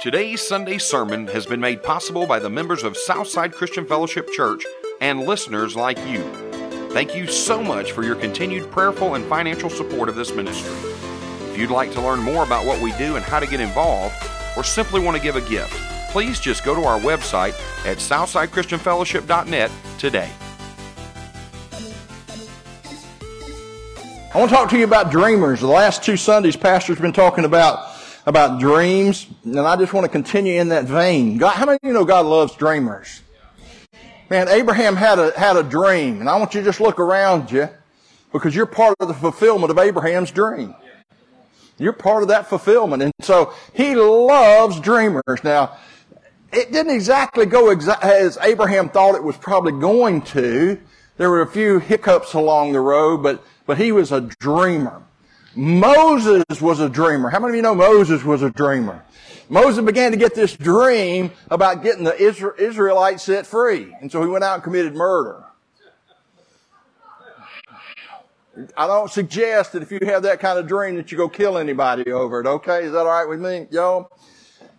Today's Sunday sermon has been made possible by the members of Southside Christian Fellowship Church and listeners like you. Thank you so much for your continued prayerful and financial support of this ministry. If you'd like to learn more about what we do and how to get involved, or simply want to give a gift, please just go to our website at southsidechristianfellowship.net today. I want to talk to you about dreamers. The last two Sundays, Pastor's been talking about dreams, and I just want to continue in that vein. God, how many of you know God loves dreamers? Man, Abraham had a dream, and I want you to just look around you because you're part of the fulfillment of Abraham's dream. You're part of that fulfillment, and so he loves dreamers. Now, it didn't exactly go as Abraham thought it was probably going to. There were a few hiccups along the road, but he was a dreamer. Moses was a dreamer. How many of you know Moses was a dreamer? Moses began to get this dream about getting the Israelites set free. And so he went out and committed murder. I don't suggest that if you have that kind of dream that you go kill anybody over it, okay? Is that all right with me, y'all?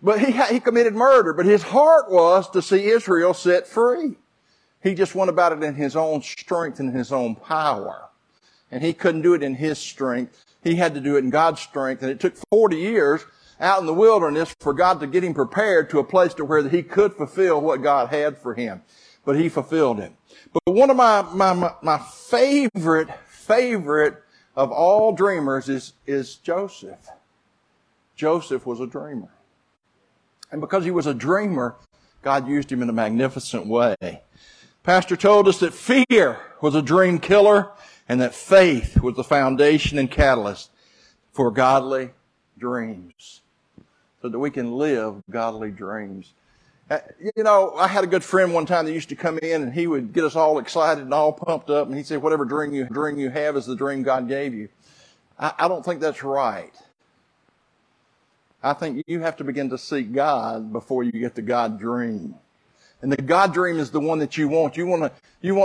But he committed murder. But his heart was to see Israel set free. He just went about it in his own strength and his own power. And he couldn't do it in his strength. He had to do it in God's strength. And it took 40 years out in the wilderness for God to get him prepared to a place to where he could fulfill what God had for him. But he fulfilled it. But one of my favorite of all dreamers is Joseph. Joseph was a dreamer. And because he was a dreamer, God used him in a magnificent way. Pastor told us that fear was a dream killer and that faith was the foundation and catalyst for godly dreams so that we can live godly dreams. You know, I had a good friend one time that used to come in and he would get us all excited and all pumped up and he'd say, whatever dream you have is the dream God gave you. I don't think that's right. I think you have to begin to seek God before you get the God dream. And the God dream is the one that you want. You want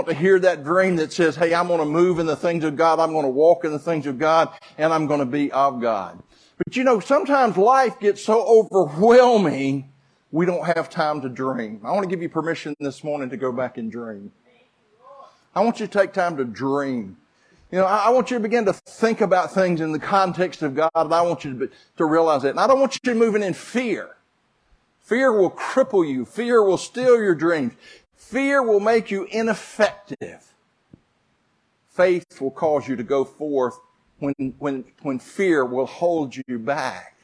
to hear that dream that says, hey, I'm going to move in the things of God. I'm going to walk in the things of God and I'm going to be of God. But you know, sometimes life gets so overwhelming we don't have time to dream. I want to give you permission this morning to go back and dream. I want you to take time to dream. You know, I want you to begin to think about things in the context of God, and I want you to realize that. And I don't want you to move in fear. Fear will cripple you. Fear will steal your dreams. Fear will make you ineffective. Faith will cause you to go forth when fear will hold you back.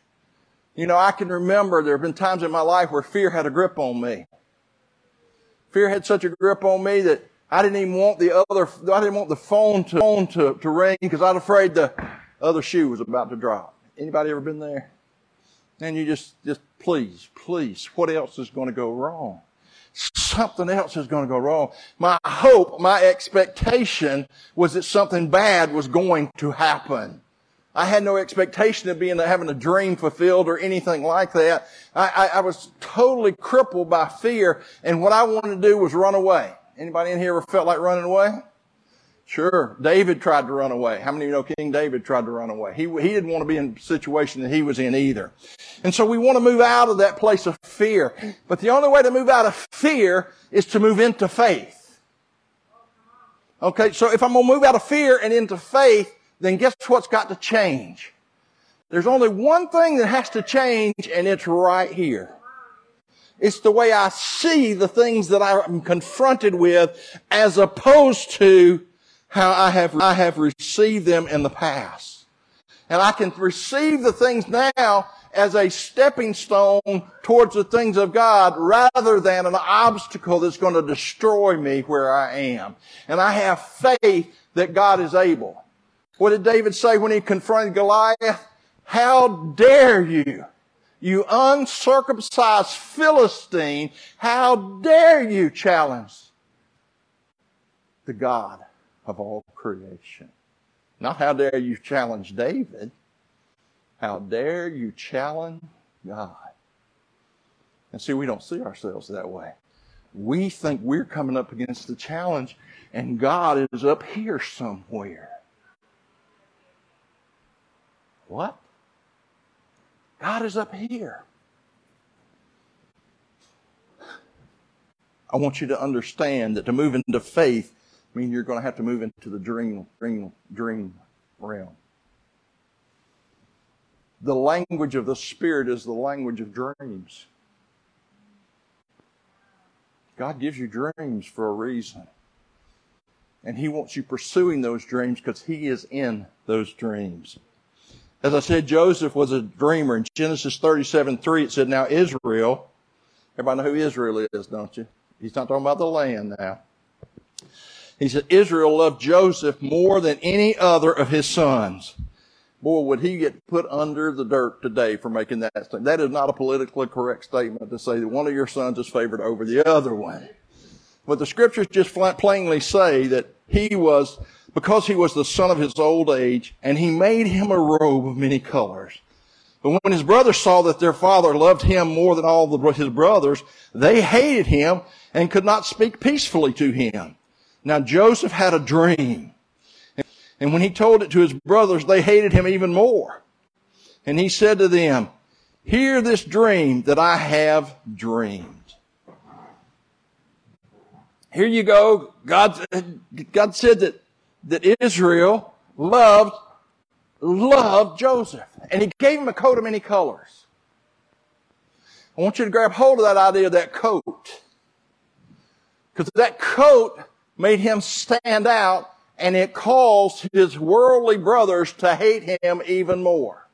You know, I can remember there have been times in my life where fear had a grip on me. Fear had such a grip on me that I didn't even want the phone to ring because I was afraid the other shoe was about to drop. Anybody ever been there? And you just please, what else is going to go wrong? Something else is going to go wrong. My hope, my expectation was that something bad was going to happen. I had no expectation of having a dream fulfilled or anything like that. I was totally crippled by fear, and what I wanted to do was run away. Anybody in here ever felt like running away? Sure. David tried to run away. How many of you know King David tried to run away? He didn't want to be in the situation that he was in either. And so we want to move out of that place of fear. But the only way to move out of fear is to move into faith. Okay, so if I'm going to move out of fear and into faith, then guess what's got to change? There's only one thing that has to change, and it's right here. It's the way I see the things that I'm confronted with as opposed to how I have received them in the past. And I can receive the things now as a stepping stone towards the things of God rather than an obstacle that's going to destroy me where I am. And I have faith that God is able. What did David say when he confronted Goliath? How dare you, you uncircumcised Philistine, how dare you challenge the God of all creation? Not how dare you challenge David. How dare you challenge God? And see, we don't see ourselves that way. We think we're coming up against the challenge and God is up here somewhere. What? God is up here. I want you to understand that to move into faith, I mean, you're going to have to move into the dream realm. The language of the Spirit is the language of dreams. God gives you dreams for a reason. And He wants you pursuing those dreams because He is in those dreams. As I said, Joseph was a dreamer. In Genesis 37:3, it said, now Israel, everybody know who Israel is, don't you? He's not talking about the land now. He said, Israel loved Joseph more than any other of his sons. Boy, would he get put under the dirt today for making that statement. That is not a politically correct statement to say that one of your sons is favored over the other one. But the scriptures just plainly say that because he was the son of his old age, and he made him a robe of many colors. But when his brothers saw that their father loved him more than all his brothers, they hated him and could not speak peacefully to him. Now Joseph had a dream. And when he told it to his brothers, they hated him even more. And he said to them, hear this dream that I have dreamed. Here you go. God said that Israel loved Joseph. And He gave him a coat of many colors. I want you to grab hold of that idea of that coat. Because that coat made him stand out, and it caused his worldly brothers to hate him even more.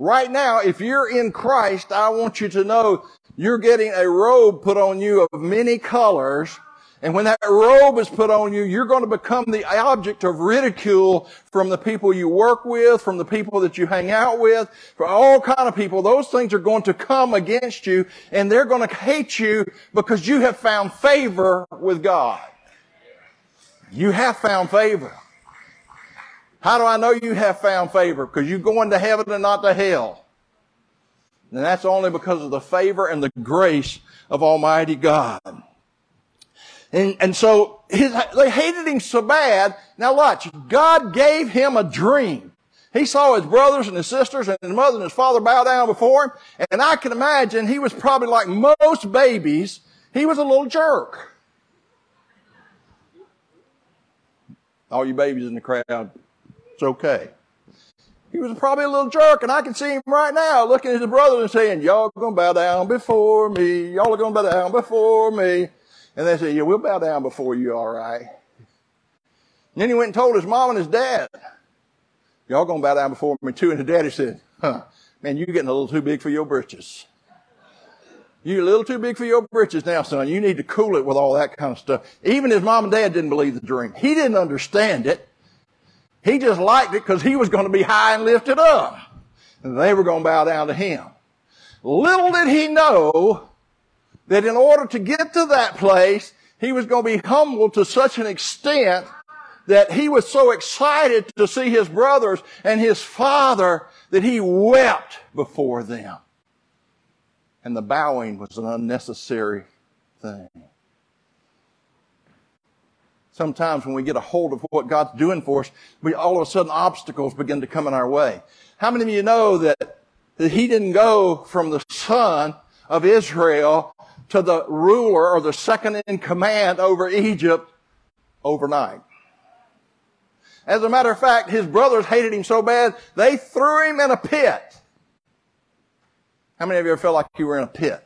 Right now, if you're in Christ, I want you to know you're getting a robe put on you of many colors. And when that robe is put on you, you're going to become the object of ridicule from the people you work with, from the people that you hang out with, for all kind of people. Those things are going to come against you, and they're going to hate you because you have found favor with God. You have found favor. How do I know you have found favor? Because you're going to heaven and not to hell. And that's only because of the favor and the grace of Almighty God. And so they hated him so bad. Now watch, God gave him a dream. He saw his brothers and his sisters and his mother and his father bow down before him. And I can imagine he was probably like most babies. He was a little jerk. All you babies in the crowd, it's okay. He was probably a little jerk, and I can see him right now looking at his brothers and saying, y'all are going to bow down before me. Y'all are going to bow down before me. And they said, yeah, we'll bow down before you, all right. And then he went and told his mom and his dad, y'all going to bow down before me too. And his daddy said, man, you're getting a little too big for your britches. You're a little too big for your britches now, son. You need to cool it with all that kind of stuff. Even his mom and dad didn't believe the dream. He didn't understand it. He just liked it because he was going to be high and lifted up. And they were going to bow down to him. Little did he know that in order to get to that place, he was going to be humbled to such an extent that he was so excited to see his brothers and his father that he wept before them. And the bowing was an unnecessary thing. Sometimes when we get a hold of what God's doing for us, we all of a sudden obstacles begin to come in our way. How many of you know that he didn't go from the son of Israel to the ruler or the second in command over Egypt overnight? As a matter of fact, his brothers hated him so bad, they threw him in a pit. How many of you ever felt like you were in a pit?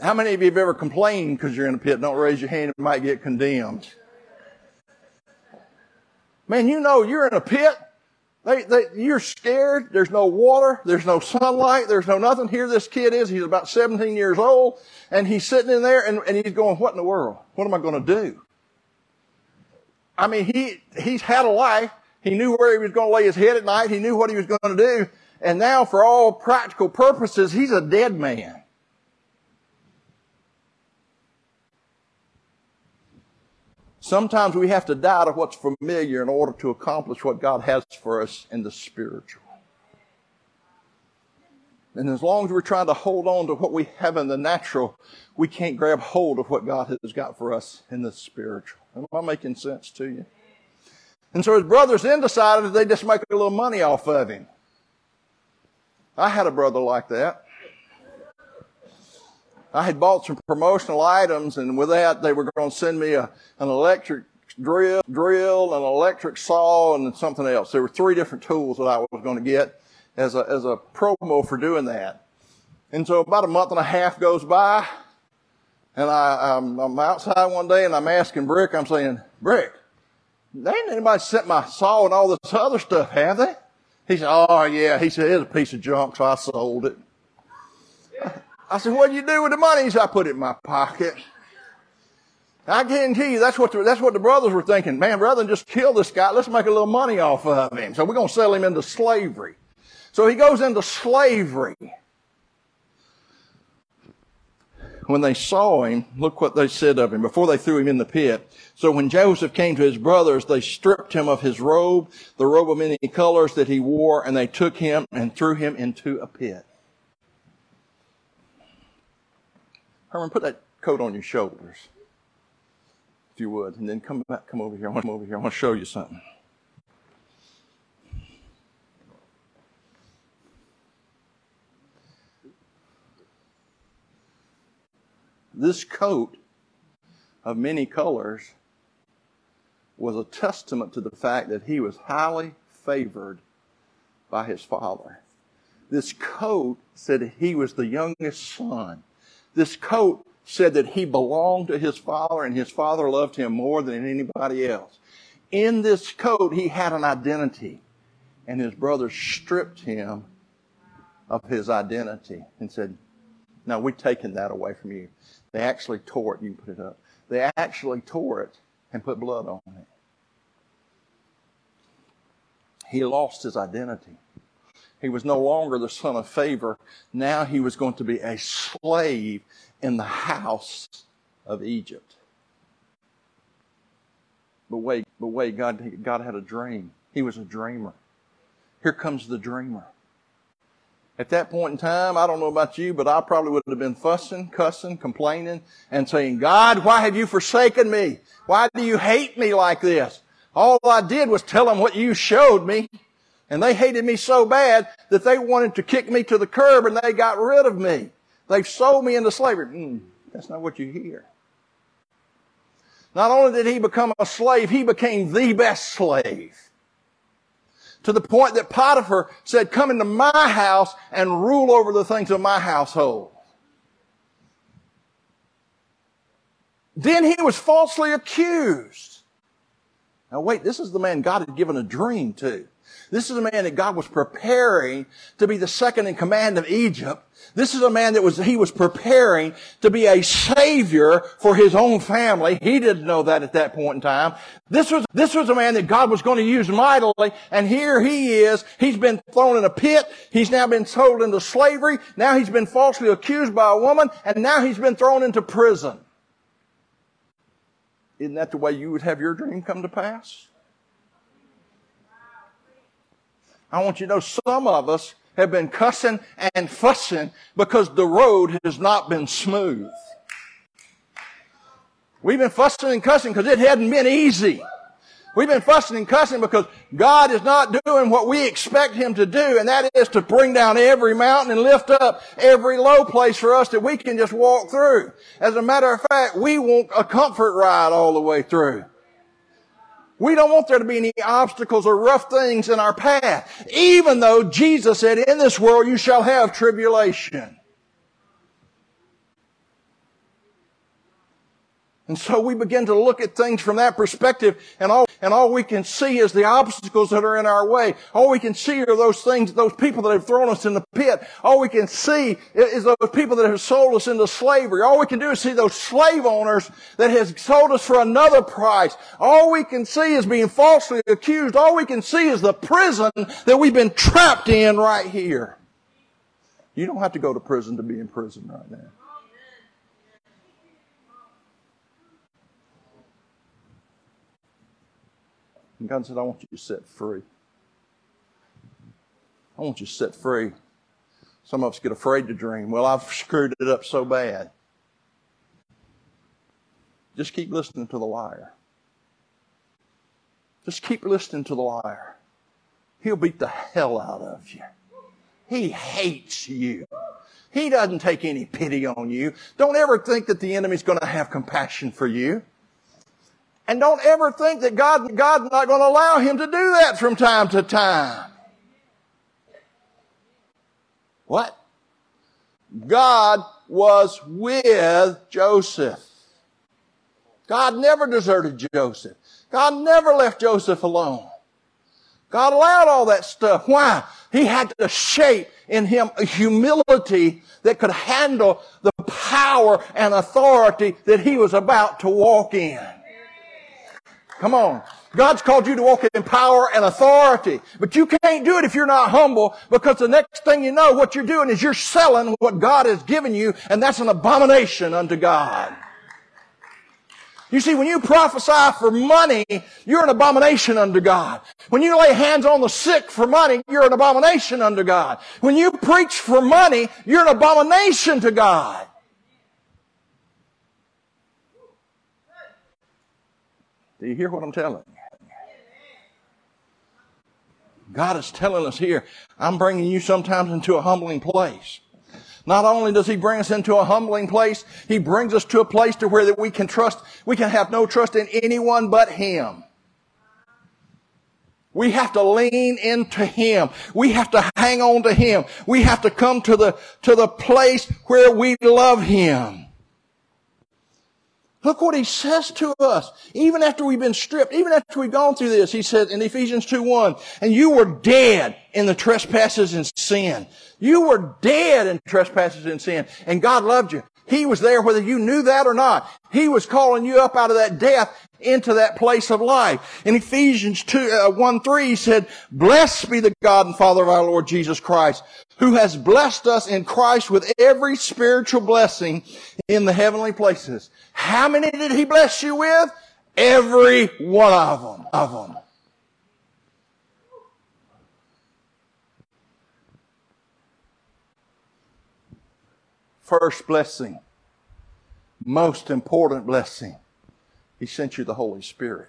How many of you have ever complained because you're in a pit? Don't raise your hand, it might get condemned. Man, you know you're in a pit. You're scared. There's no water. There's no sunlight. There's no nothing. Here this kid is. He's about 17 years old, and he's sitting in there, and he's going, what in the world? What am I going to do? I mean, he's had a life. He knew where he was going to lay his head at night. He knew what he was going to do. And now, for all practical purposes, he's a dead man. Sometimes we have to die to what's familiar in order to accomplish what God has for us in the spiritual. And as long as we're trying to hold on to what we have in the natural, we can't grab hold of what God has got for us in the spiritual. Am I making sense to you? And so his brothers then decided they just make a little money off of him. I had a brother like that. I had bought some promotional items, and with that, they were going to send me an electric drill, an electric saw, and something else. There were three different tools that I was going to get as a promo for doing that. And so about a month and a half goes by, and I'm outside one day, and I'm asking Brick, I'm saying, Brick, they ain't anybody sent my saw and all this other stuff, have they? He said, oh, yeah. He said, it's a piece of junk, so I sold it. I said, what did you do with the money? He said, I put it in my pocket. I guarantee you that's what the brothers were thinking. Man, rather than just kill this guy, let's make a little money off of him. So we're going to sell him into slavery. So he goes into slavery. When they saw him, look what they said of him before they threw him in the pit. So when Joseph came to his brothers, they stripped him of his robe, the robe of many colors that he wore, and they took him and threw him into a pit. Herman, put that coat on your shoulders, if you would, and then come back, come over here. I want to come over here. I want to show you something. This coat of many colors was a testament to the fact that he was highly favored by his father. This coat said that he was the youngest son. This coat said that he belonged to his father, and his father loved him more than anybody else. In this coat, he had an identity, and his brother stripped him of his identity and said, no, we've taken that away from you. They actually tore it. You put it up. They actually tore it and put blood on it. He lost his identity. He was no longer the son of favor. Now he was going to be a slave in the house of Egypt. But wait, God had a dream. He was a dreamer. Here comes the dreamer. At that point in time, I don't know about you, but I probably would have been fussing, cussing, complaining, and saying, God, why have you forsaken me? Why do you hate me like this? All I did was tell them what you showed me, and they hated me so bad that they wanted to kick me to the curb, and they got rid of me. They've sold me into slavery. That's not what you hear. Not only did he become a slave, he became the best slave. To the point that Potiphar said, come into my house and rule over the things of my household. Then he was falsely accused. Now wait, this is the man God had given a dream to. This is a man that God was preparing to be the second in command of Egypt. This is a man that he was preparing to be a savior for his own family. He didn't know that at that point in time. This was a man that God was going to use mightily, and here he is. He's been thrown in a pit. He's now been sold into slavery. Now he's been falsely accused by a woman, and now he's been thrown into prison. Isn't that the way you would have your dream come to pass? I want you to know some of us have been cussing and fussing because the road has not been smooth. We've been fussing and cussing because it hadn't been easy. We've been fussing and cussing because God is not doing what we expect Him to do, and that is to bring down every mountain and lift up every low place for us that we can just walk through. As a matter of fact, we want a comfort ride all the way through. We don't want there to be any obstacles or rough things in our path. Even though Jesus said, in this world you shall have tribulation. And so we begin to look at things from that perspective, and all we can see is the obstacles that are in our way. All we can see are those things, those people that have thrown us in the pit. All we can see is those people that have sold us into slavery. All we can do is see those slave owners that has sold us for another price. All we can see is being falsely accused. All we can see is the prison that we've been trapped in right here. You don't have to go to prison to be in prison right now. And God said, I want you set free. I want you set free. Some of us get afraid to dream. Well, I've screwed it up so bad. Just keep listening to the liar. Just keep listening to the liar. He'll beat the hell out of you. He hates you. He doesn't take any pity on you. Don't ever think that the enemy's going to have compassion for you. And don't ever think that God's not going to allow him to do that from time to time. What? God was with Joseph. God never deserted Joseph. God never left Joseph alone. God allowed all that stuff. Why? He had to shape in him a humility that could handle the power and authority that he was about to walk in. Come on. God's called you to walk in power and authority. But you can't do it if you're not humble, because the next thing you know, what you're doing is you're selling what God has given you, and that's an abomination unto God. You see, when you prophesy for money, you're an abomination unto God. When you lay hands on the sick for money, you're an abomination unto God. When you preach for money, you're an abomination to God. Do you hear what I'm telling you? God is telling us here, I'm bringing you sometimes into a humbling place. Not only does he bring us into a humbling place, he brings us to a place to where that we can trust, we can have no trust in anyone but him. We have to lean into him. We have to hang on to him. We have to come to the place where we love him. Look what he says to us. Even after we've been stripped, even after we've gone through this, he said in Ephesians 2:1, and you were dead in the trespasses and sin. You were dead in trespasses and sin, and God loved you. He was there whether you knew that or not. He was calling you up out of that death into that place of life. In Ephesians 1:3, he said, blessed be the God and Father of our Lord Jesus Christ, who has blessed us in Christ with every spiritual blessing in the heavenly places. How many did he bless you with? Every one of them. First blessing, most important blessing, he sent you the Holy Spirit.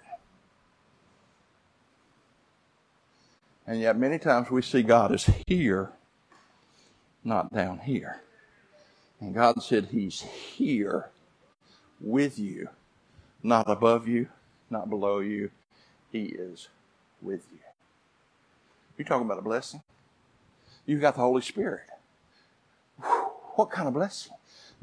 And yet many times we see God is here, not down here. And God said he's here with you, not above you, not below you. He is with you. You're talking about a blessing? You've got the Holy Spirit. Whew, what kind of blessing?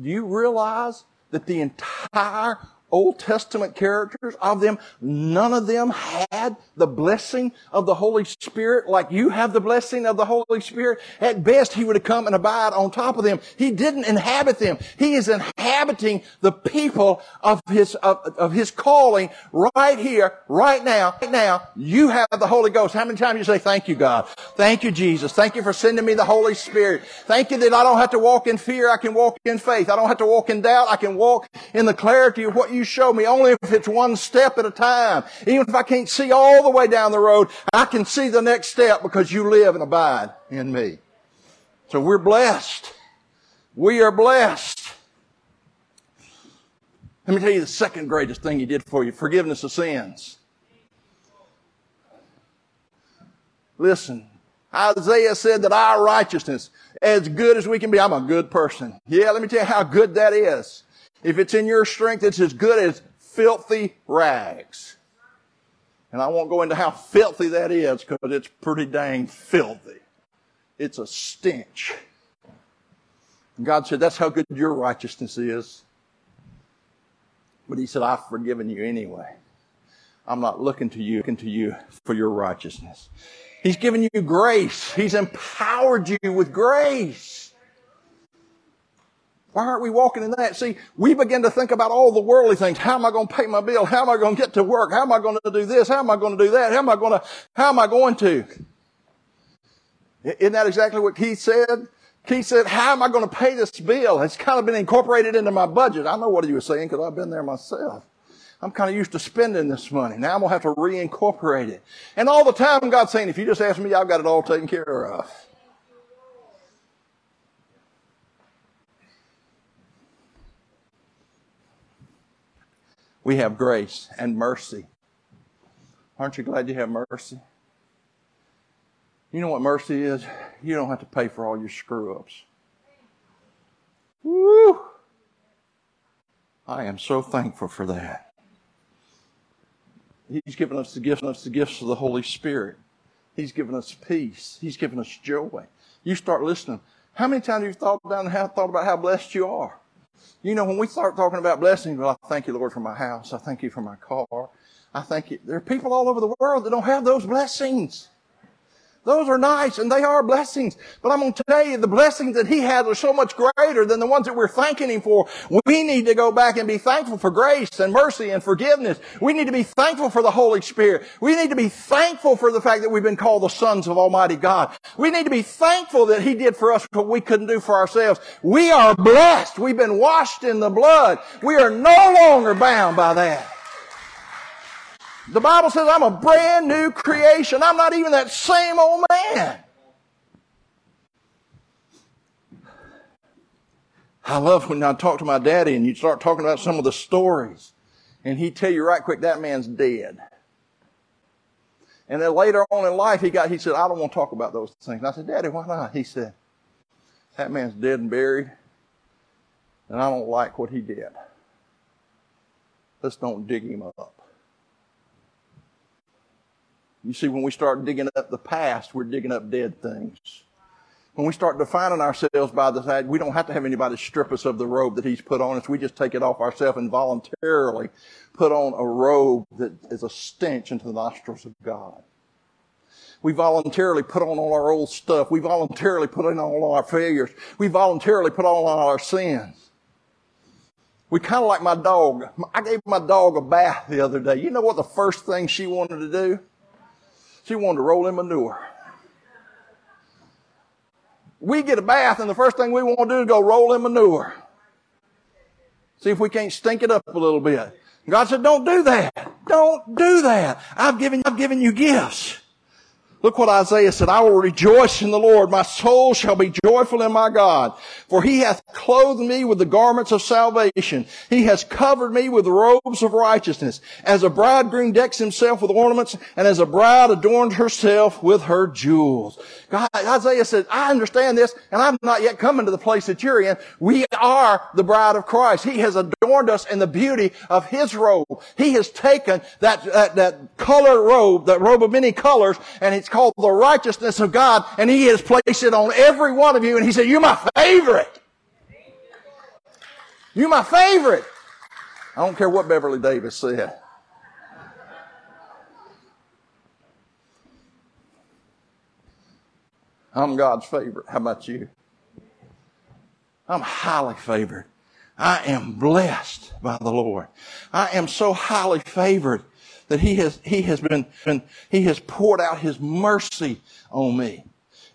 Do you realize that the entire Old Testament characters of them, none of them had the blessing of the Holy Spirit like you have the blessing of the Holy Spirit? At best, he would have come and abide on top of them. He didn't inhabit them. He is inhabiting the people of his calling right here, right now. Right now, you have the Holy Ghost. How many times you say, thank you, God. Thank you, Jesus. Thank you for sending me the Holy Spirit. Thank you that I don't have to walk in fear. I can walk in faith. I don't have to walk in doubt. I can walk in the clarity of what you show me, only if it's one step at a time. Even if I can't see all the way down the road, I can see the next step because you live and abide in me. So we're blessed. We are blessed. Let me tell you the second greatest thing he did for you, forgiveness of sins. Listen, Isaiah said that our righteousness, as good as we can be, I'm a good person. Yeah, let me tell you how good that is. If it's in your strength, it's as good as filthy rags. And I won't go into how filthy that is because it's pretty dang filthy. It's a stench. And God said, that's how good your righteousness is. But he said, I've forgiven you anyway. I'm not looking to you for your righteousness. He's given you grace. He's empowered you with grace. Why aren't we walking in that? See, we begin to think about all the worldly things. How am I going to pay my bill? How am I going to get to work? How am I going to do this? How am I going to do that? How am I going to? Isn't that exactly what Keith said? Keith said, how am I going to pay this bill? It's kind of been incorporated into my budget. I know what he was saying because I've been there myself. I'm kind of used to spending this money. Now I'm going to have to reincorporate it. And all the time God's saying, if you just ask me, I've got it all taken care of. We have grace and mercy. Aren't you glad you have mercy? You know what mercy is? You don't have to pay for all your screw-ups. Woo! I am so thankful for that. He's given us the gifts of the Holy Spirit. He's given us peace. He's given us joy. You start listening. How many times have you thought about how blessed you are? You know, when we start talking about blessings, well, I thank you, Lord, for my house. I thank you for my car. I thank you. There are people all over the world that don't have those blessings. Those are nice, and they are blessings. But I'm going to tell you, the blessings that he has are so much greater than the ones that we're thanking him for. We need to go back and be thankful for grace and mercy and forgiveness. We need to be thankful for the Holy Spirit. We need to be thankful for the fact that we've been called the sons of Almighty God. We need to be thankful that he did for us what we couldn't do for ourselves. We are blessed. We've been washed in the blood. We are no longer bound by that. The Bible says I'm a brand new creation. I'm not even that same old man. I love when I talk to my daddy and you start talking about some of the stories. And he'd tell you right quick, that man's dead. And then later on in life, he said, I don't want to talk about those things. And I said, Daddy, why not? He said, that man's dead and buried. And I don't like what he did. Let's don't dig him up. You see, when we start digging up the past, we're digging up dead things. When we start defining ourselves by the fact we don't have to have anybody strip us of the robe that he's put on us. We just take it off ourselves and voluntarily put on a robe that is a stench into the nostrils of God. We voluntarily put on all our old stuff. We voluntarily put on all our failures. We voluntarily put on all our sins. We kind of like my dog. I gave my dog a bath the other day. You know what the first thing she wanted to do? She wanted to roll in manure. We get a bath, and the first thing we want to do is go roll in manure. See if we can't stink it up a little bit. God said, don't do that. Don't do that. I've given you gifts. Look what Isaiah said. I will rejoice in the Lord. My soul shall be joyful in my God. For he hath clothed me with the garments of salvation. He has covered me with robes of righteousness. As a bridegroom decks himself with ornaments, and as a bride adorns herself with her jewels. God, Isaiah said, I understand this, and I'm not yet coming to the place that you're in. We are the bride of Christ. He has adorned us in the beauty of his robe. He has taken that color robe, that robe of many colors, and it's called the righteousness of God, and he has placed it on every one of you, and he said, you're my favorite. You're my favorite. I don't care what Beverly Davis said. I'm God's favorite. How about you? I'm highly favored. I am blessed by the Lord. I am so highly favored that he has poured out his mercy on me.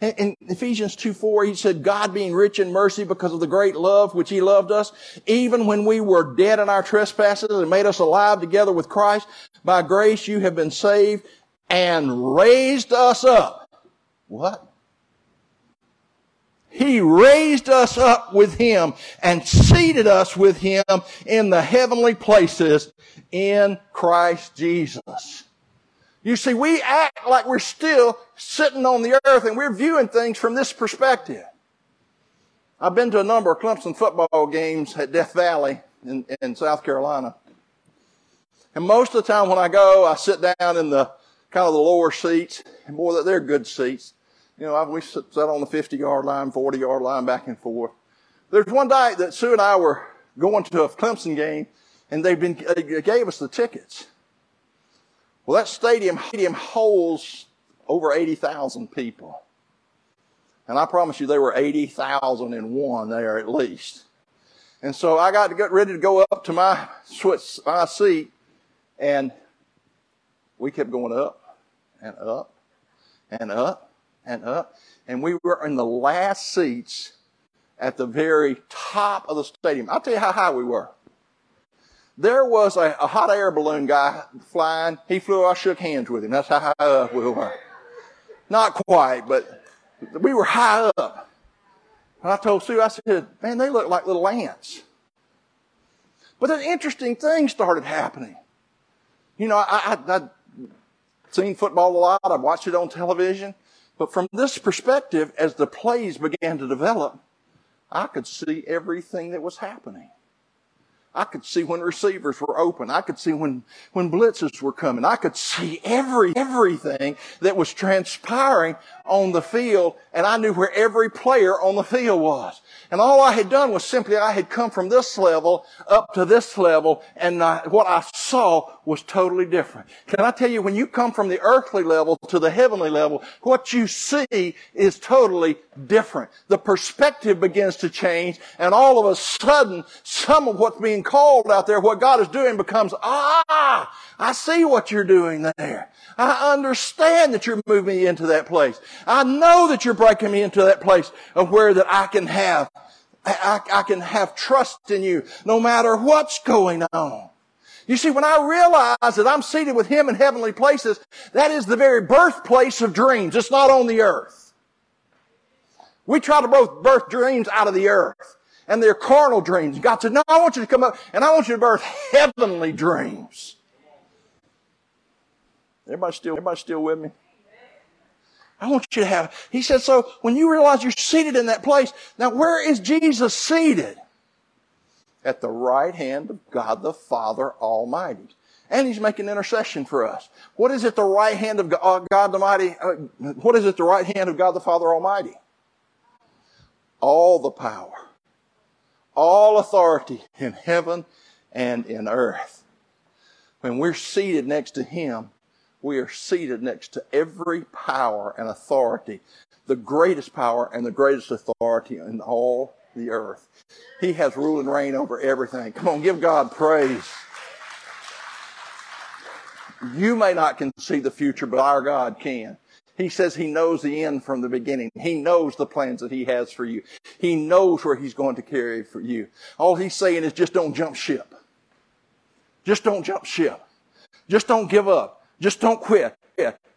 In Ephesians 2:4, he said, God being rich in mercy because of the great love which he loved us, even when we were dead in our trespasses and made us alive together with Christ, by grace you have been saved and raised us up. What? He raised us up with him and seated us with him in the heavenly places in Christ Jesus. You see, we act like we're still sitting on the earth and we're viewing things from this perspective. I've been to a number of Clemson football games at Death Valley in South Carolina. And most of the time when I go, I sit down in the kind of the lower seats. And boy, they're good seats. You know, we sat on the 50-yard line, 40-yard line, back and forth. There's one night that Sue and I were going to a Clemson game, and they gave us the tickets. Well, that stadium holds over 80,000 people. And I promise you there were 80,001 there at least. And so I got to get ready to go up to my seat, and we kept going up and up and up. And up, and we were in the last seats at the very top of the stadium. I'll tell you how high we were. There was a hot air balloon guy flying. He flew. I shook hands with him. That's how high up we were. Not quite, but we were high up. And I told Sue, I said, man, they look like little ants. But an interesting thing started happening. You know, I'd seen football a lot. I'd watched it on television. But from this perspective, as the plays began to develop, I could see everything that was happening. I could see when receivers were open. I could see when blitzes were coming. I could see everything that was transpiring on the field, and I knew where every player on the field was. And all I had done was simply I had come from this level up to this level, and what I saw was totally different. Can I tell you, when you come from the earthly level to the heavenly level, what you see is totally different. The perspective begins to change, and all of a sudden, some of what's being called out there, what God is doing becomes, I see what you're doing there. I understand that you're moving me into that place. I know that you're breaking me into that place of where that I can have trust in you no matter what's going on. You see, when I realize that I'm seated with Him in heavenly places, that is the very birthplace of dreams. It's not on the earth. We try to both birth dreams out of the earth. And their carnal dreams. God said, no, I want you to come up and I want you to birth heavenly dreams. Everybody still with me? I want you to have, He said, so when you realize you're seated in that place, now where is Jesus seated? At the right hand of God the Father Almighty. And He's making intercession for us. What is it the right hand of God Almighty? What is it the right hand of God the Father Almighty? All the power. All authority in heaven and in earth. When we're seated next to Him, we are seated next to every power and authority, the greatest power and the greatest authority in all the earth. He has rule and reign over everything. Come on, give God praise. You may not can see the future, but our God can. He says He knows the end from the beginning. He knows the plans that He has for you. He knows where He's going to carry for you. All He's saying is just don't jump ship. Just don't jump ship. Just don't give up. Just don't quit.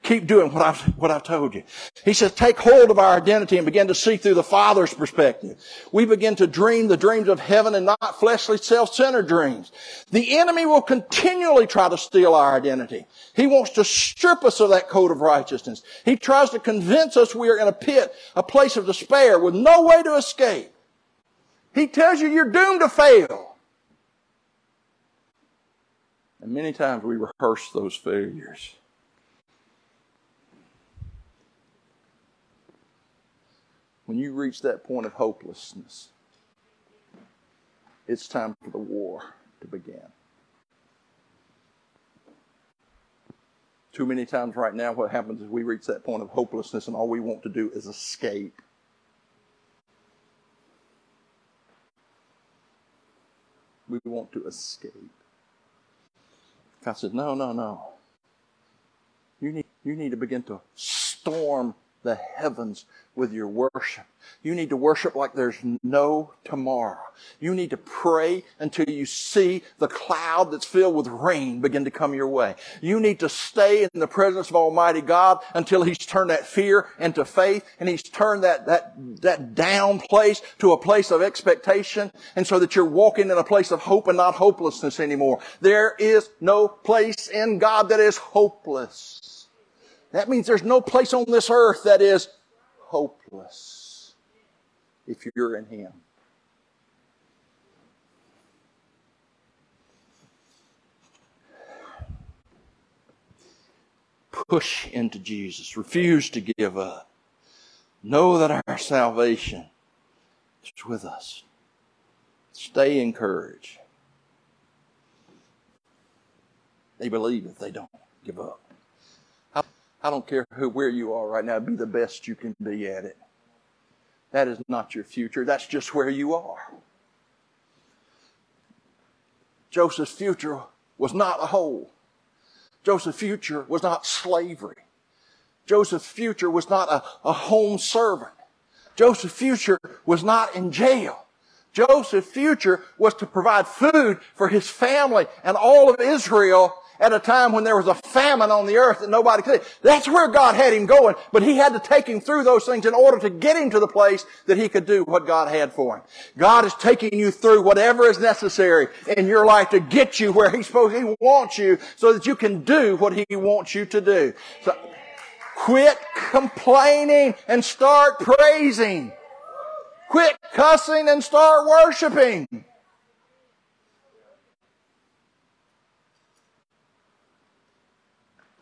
Keep doing what I've told you. He says, take hold of our identity and begin to see through the Father's perspective. We begin to dream the dreams of heaven and not fleshly, self-centered dreams. The enemy will continually try to steal our identity. He wants to strip us of that coat of righteousness. He tries to convince us we are in a pit, a place of despair with no way to escape. He tells you you're doomed to fail. And many times we rehearse those failures. When you reach that point of hopelessness, it's time for the war to begin. Too many times right now what happens is we reach that point of hopelessness and all we want to do is escape. We want to escape. God says, no. You need to begin to storm the heavens with your worship. You need to worship like there's no tomorrow. You need to pray until you see the cloud that's filled with rain begin to come your way. You need to stay in the presence of Almighty God until He's turned that fear into faith and He's turned that down place to a place of expectation, and so that you're walking in a place of hope and not hopelessness anymore. There is no place in God that is hopeless. That means there's no place on this earth that is hopeless if you're in Him. Push into Jesus. Refuse to give up. Know that our salvation is with us. Stay encouraged. They believe if they don't give up. I don't care where you are right now. Be the best you can be at it. That is not your future. That's just where you are. Joseph's future was not a hole. Joseph's future was not slavery. Joseph's future was not a home servant. Joseph's future was not in jail. Joseph's future was to provide food for his family and all of Israel at a time when there was a famine on the earth that nobody could. That's where God had him going, but He had to take him through those things in order to get him to the place that he could do what God had for him. God is taking you through whatever is necessary in your life to get you where He wants you so that you can do what He wants you to do. So quit complaining and start praising. Quit cussing and start worshiping.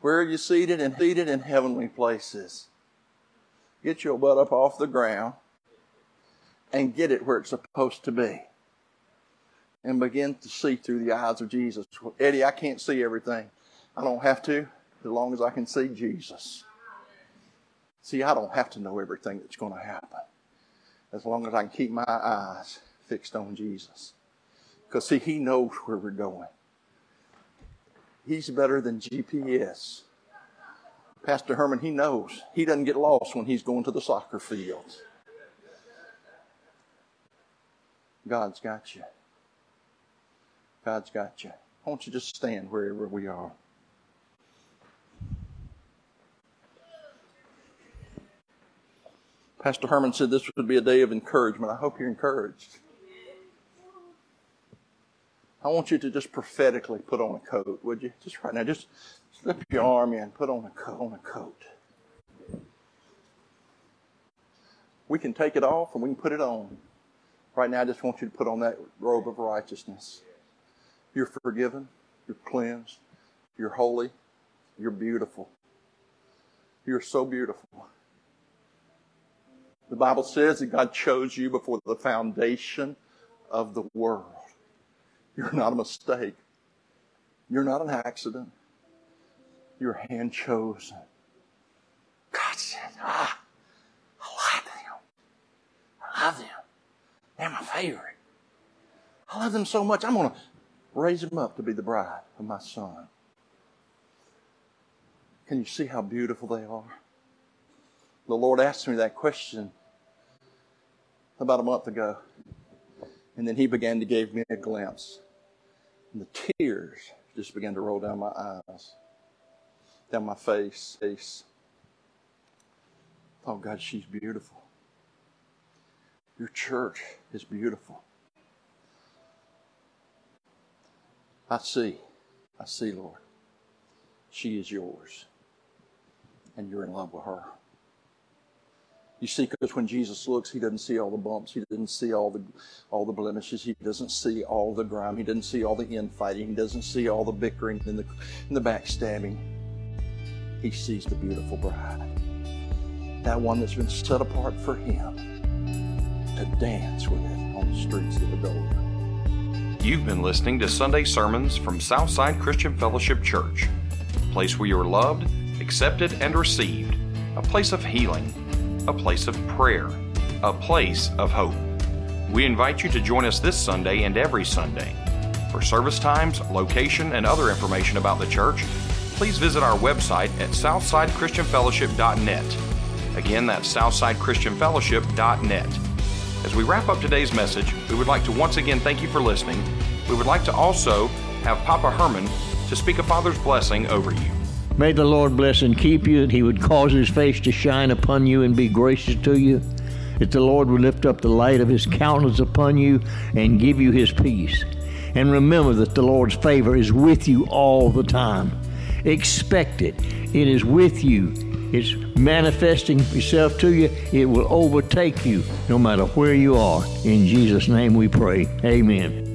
Where are you seated? And seated in heavenly places. Get your butt up off the ground and get it where it's supposed to be. And begin to see through the eyes of Jesus. Eddie, I can't see everything. I don't have to, as long as I can see Jesus. See, I don't have to know everything that's going to happen. As long as I can keep my eyes fixed on Jesus. Because, see, He knows where we're going. He's better than GPS. Pastor Herman, he knows. He doesn't get lost when he's going to the soccer field. God's got you. God's got you. I want you to just stand wherever we are. Pastor Herman said this would be a day of encouragement. I hope you're encouraged. I want you to just prophetically put on a coat, would you? Just right now, just slip your arm in, put on a coat. We can take it off and we can put it on. Right now, I just want you to put on that robe of righteousness. You're forgiven, you're cleansed, you're holy, you're beautiful. You're so beautiful. The Bible says that God chose you before the foundation of the world. You're not a mistake. You're not an accident. You're hand chosen. God said, I like them. I love them. They're my favorite. I love them so much, I'm going to raise them up to be the bride of my Son. Can you see how beautiful they are? The Lord asked me that question about a month ago. And then He began to give me a glimpse. And the tears just began to roll down my eyes, down my face. Oh, God, she's beautiful. Your church is beautiful. I see, Lord. She is yours. And you're in love with her. You see, because when Jesus looks, He doesn't see all the bumps. He doesn't see all the blemishes. He doesn't see all the grime. He doesn't see all the infighting. He doesn't see all the bickering and the backstabbing. He sees the beautiful bride, that one that's been set apart for Him to dance with on the streets of Adora. You've been listening to Sunday sermons from Southside Christian Fellowship Church, a place where you are loved, accepted, and received, a place of healing, a place of prayer, a place of hope. We invite you to join us this Sunday and every Sunday. For service times, location, and other information about the church, please visit our website at southsidechristianfellowship.net. Again, that's southsidechristianfellowship.net. As we wrap up today's message, we would like to once again thank you for listening. We would like to also have Papa Herman to speak a Father's blessing over you. May the Lord bless and keep you, that He would cause His face to shine upon you and be gracious to you, that the Lord would lift up the light of His countenance upon you and give you His peace. And remember that the Lord's favor is with you all the time. Expect it. It is with you. It's manifesting itself to you. It will overtake you no matter where you are. In Jesus' name we pray. Amen.